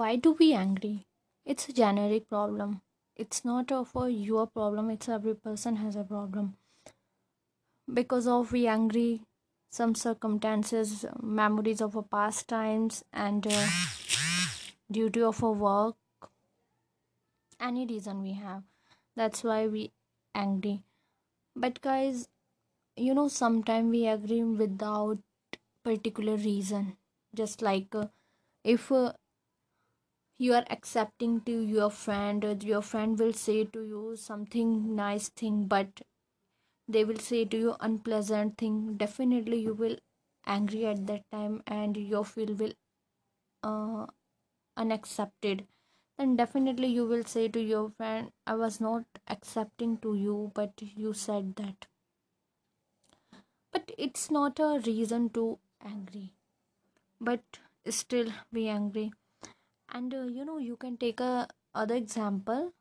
Why do we angry? It's a generic problem. It's not for your problem. It's every person has a problem. Because of we angry, some circumstances, memories of our past times, and duty of our work. Any reason we have, that's why we angry. But guys, you know, sometimes we agree without particular reason. Just like if you are accepting to your friend will say to you something nice thing, but they will say to you unpleasant thing. Definitely you will angry at that time and your feel will unaccepted. Then definitely you will say to your friend, I was not accepting to you, but you said that. But it's not a reason to angry, but still be angry. And you know, you can take another example.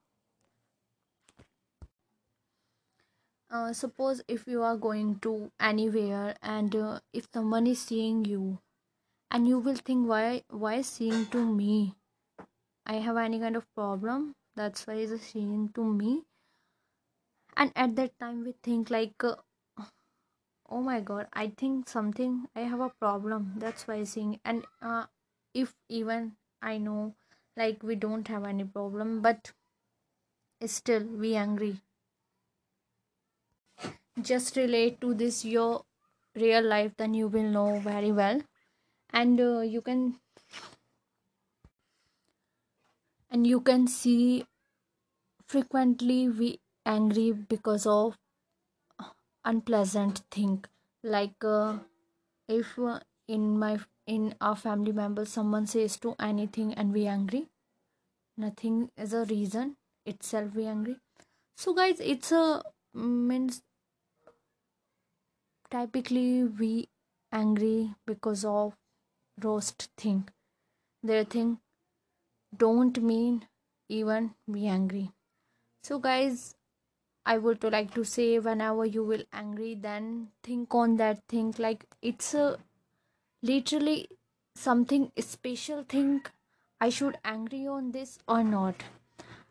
Suppose if you are going to anywhere and if someone is seeing you, and you will think, why seeing to me? I have any kind of problem, that's why is seeing to me. And at that time we think like, oh my god, I think something, I have a problem, that's why seeing. And if even I know like we don't have any problem, but still we angry. Just relate to this your real life, then you will know very well. And you can see frequently we angry because of unpleasant thing. Like if in our family members someone says to anything and we angry. Nothing is a reason itself we angry. So guys, it's a means typically we angry because of roast thing. Their thing don't mean even be angry. So guys, I would like to say, whenever you will angry, then think on that thing like it's a literally something special thing, I should angry on this or not.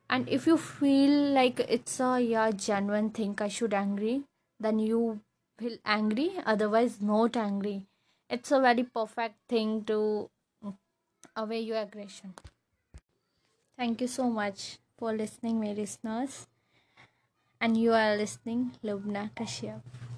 And if you feel like it's a genuine thing, I should angry, then you will angry, otherwise not angry. It's a very perfect thing to away your aggression. Thank you so much for listening, my listeners. And you are listening Lubna Kashyap.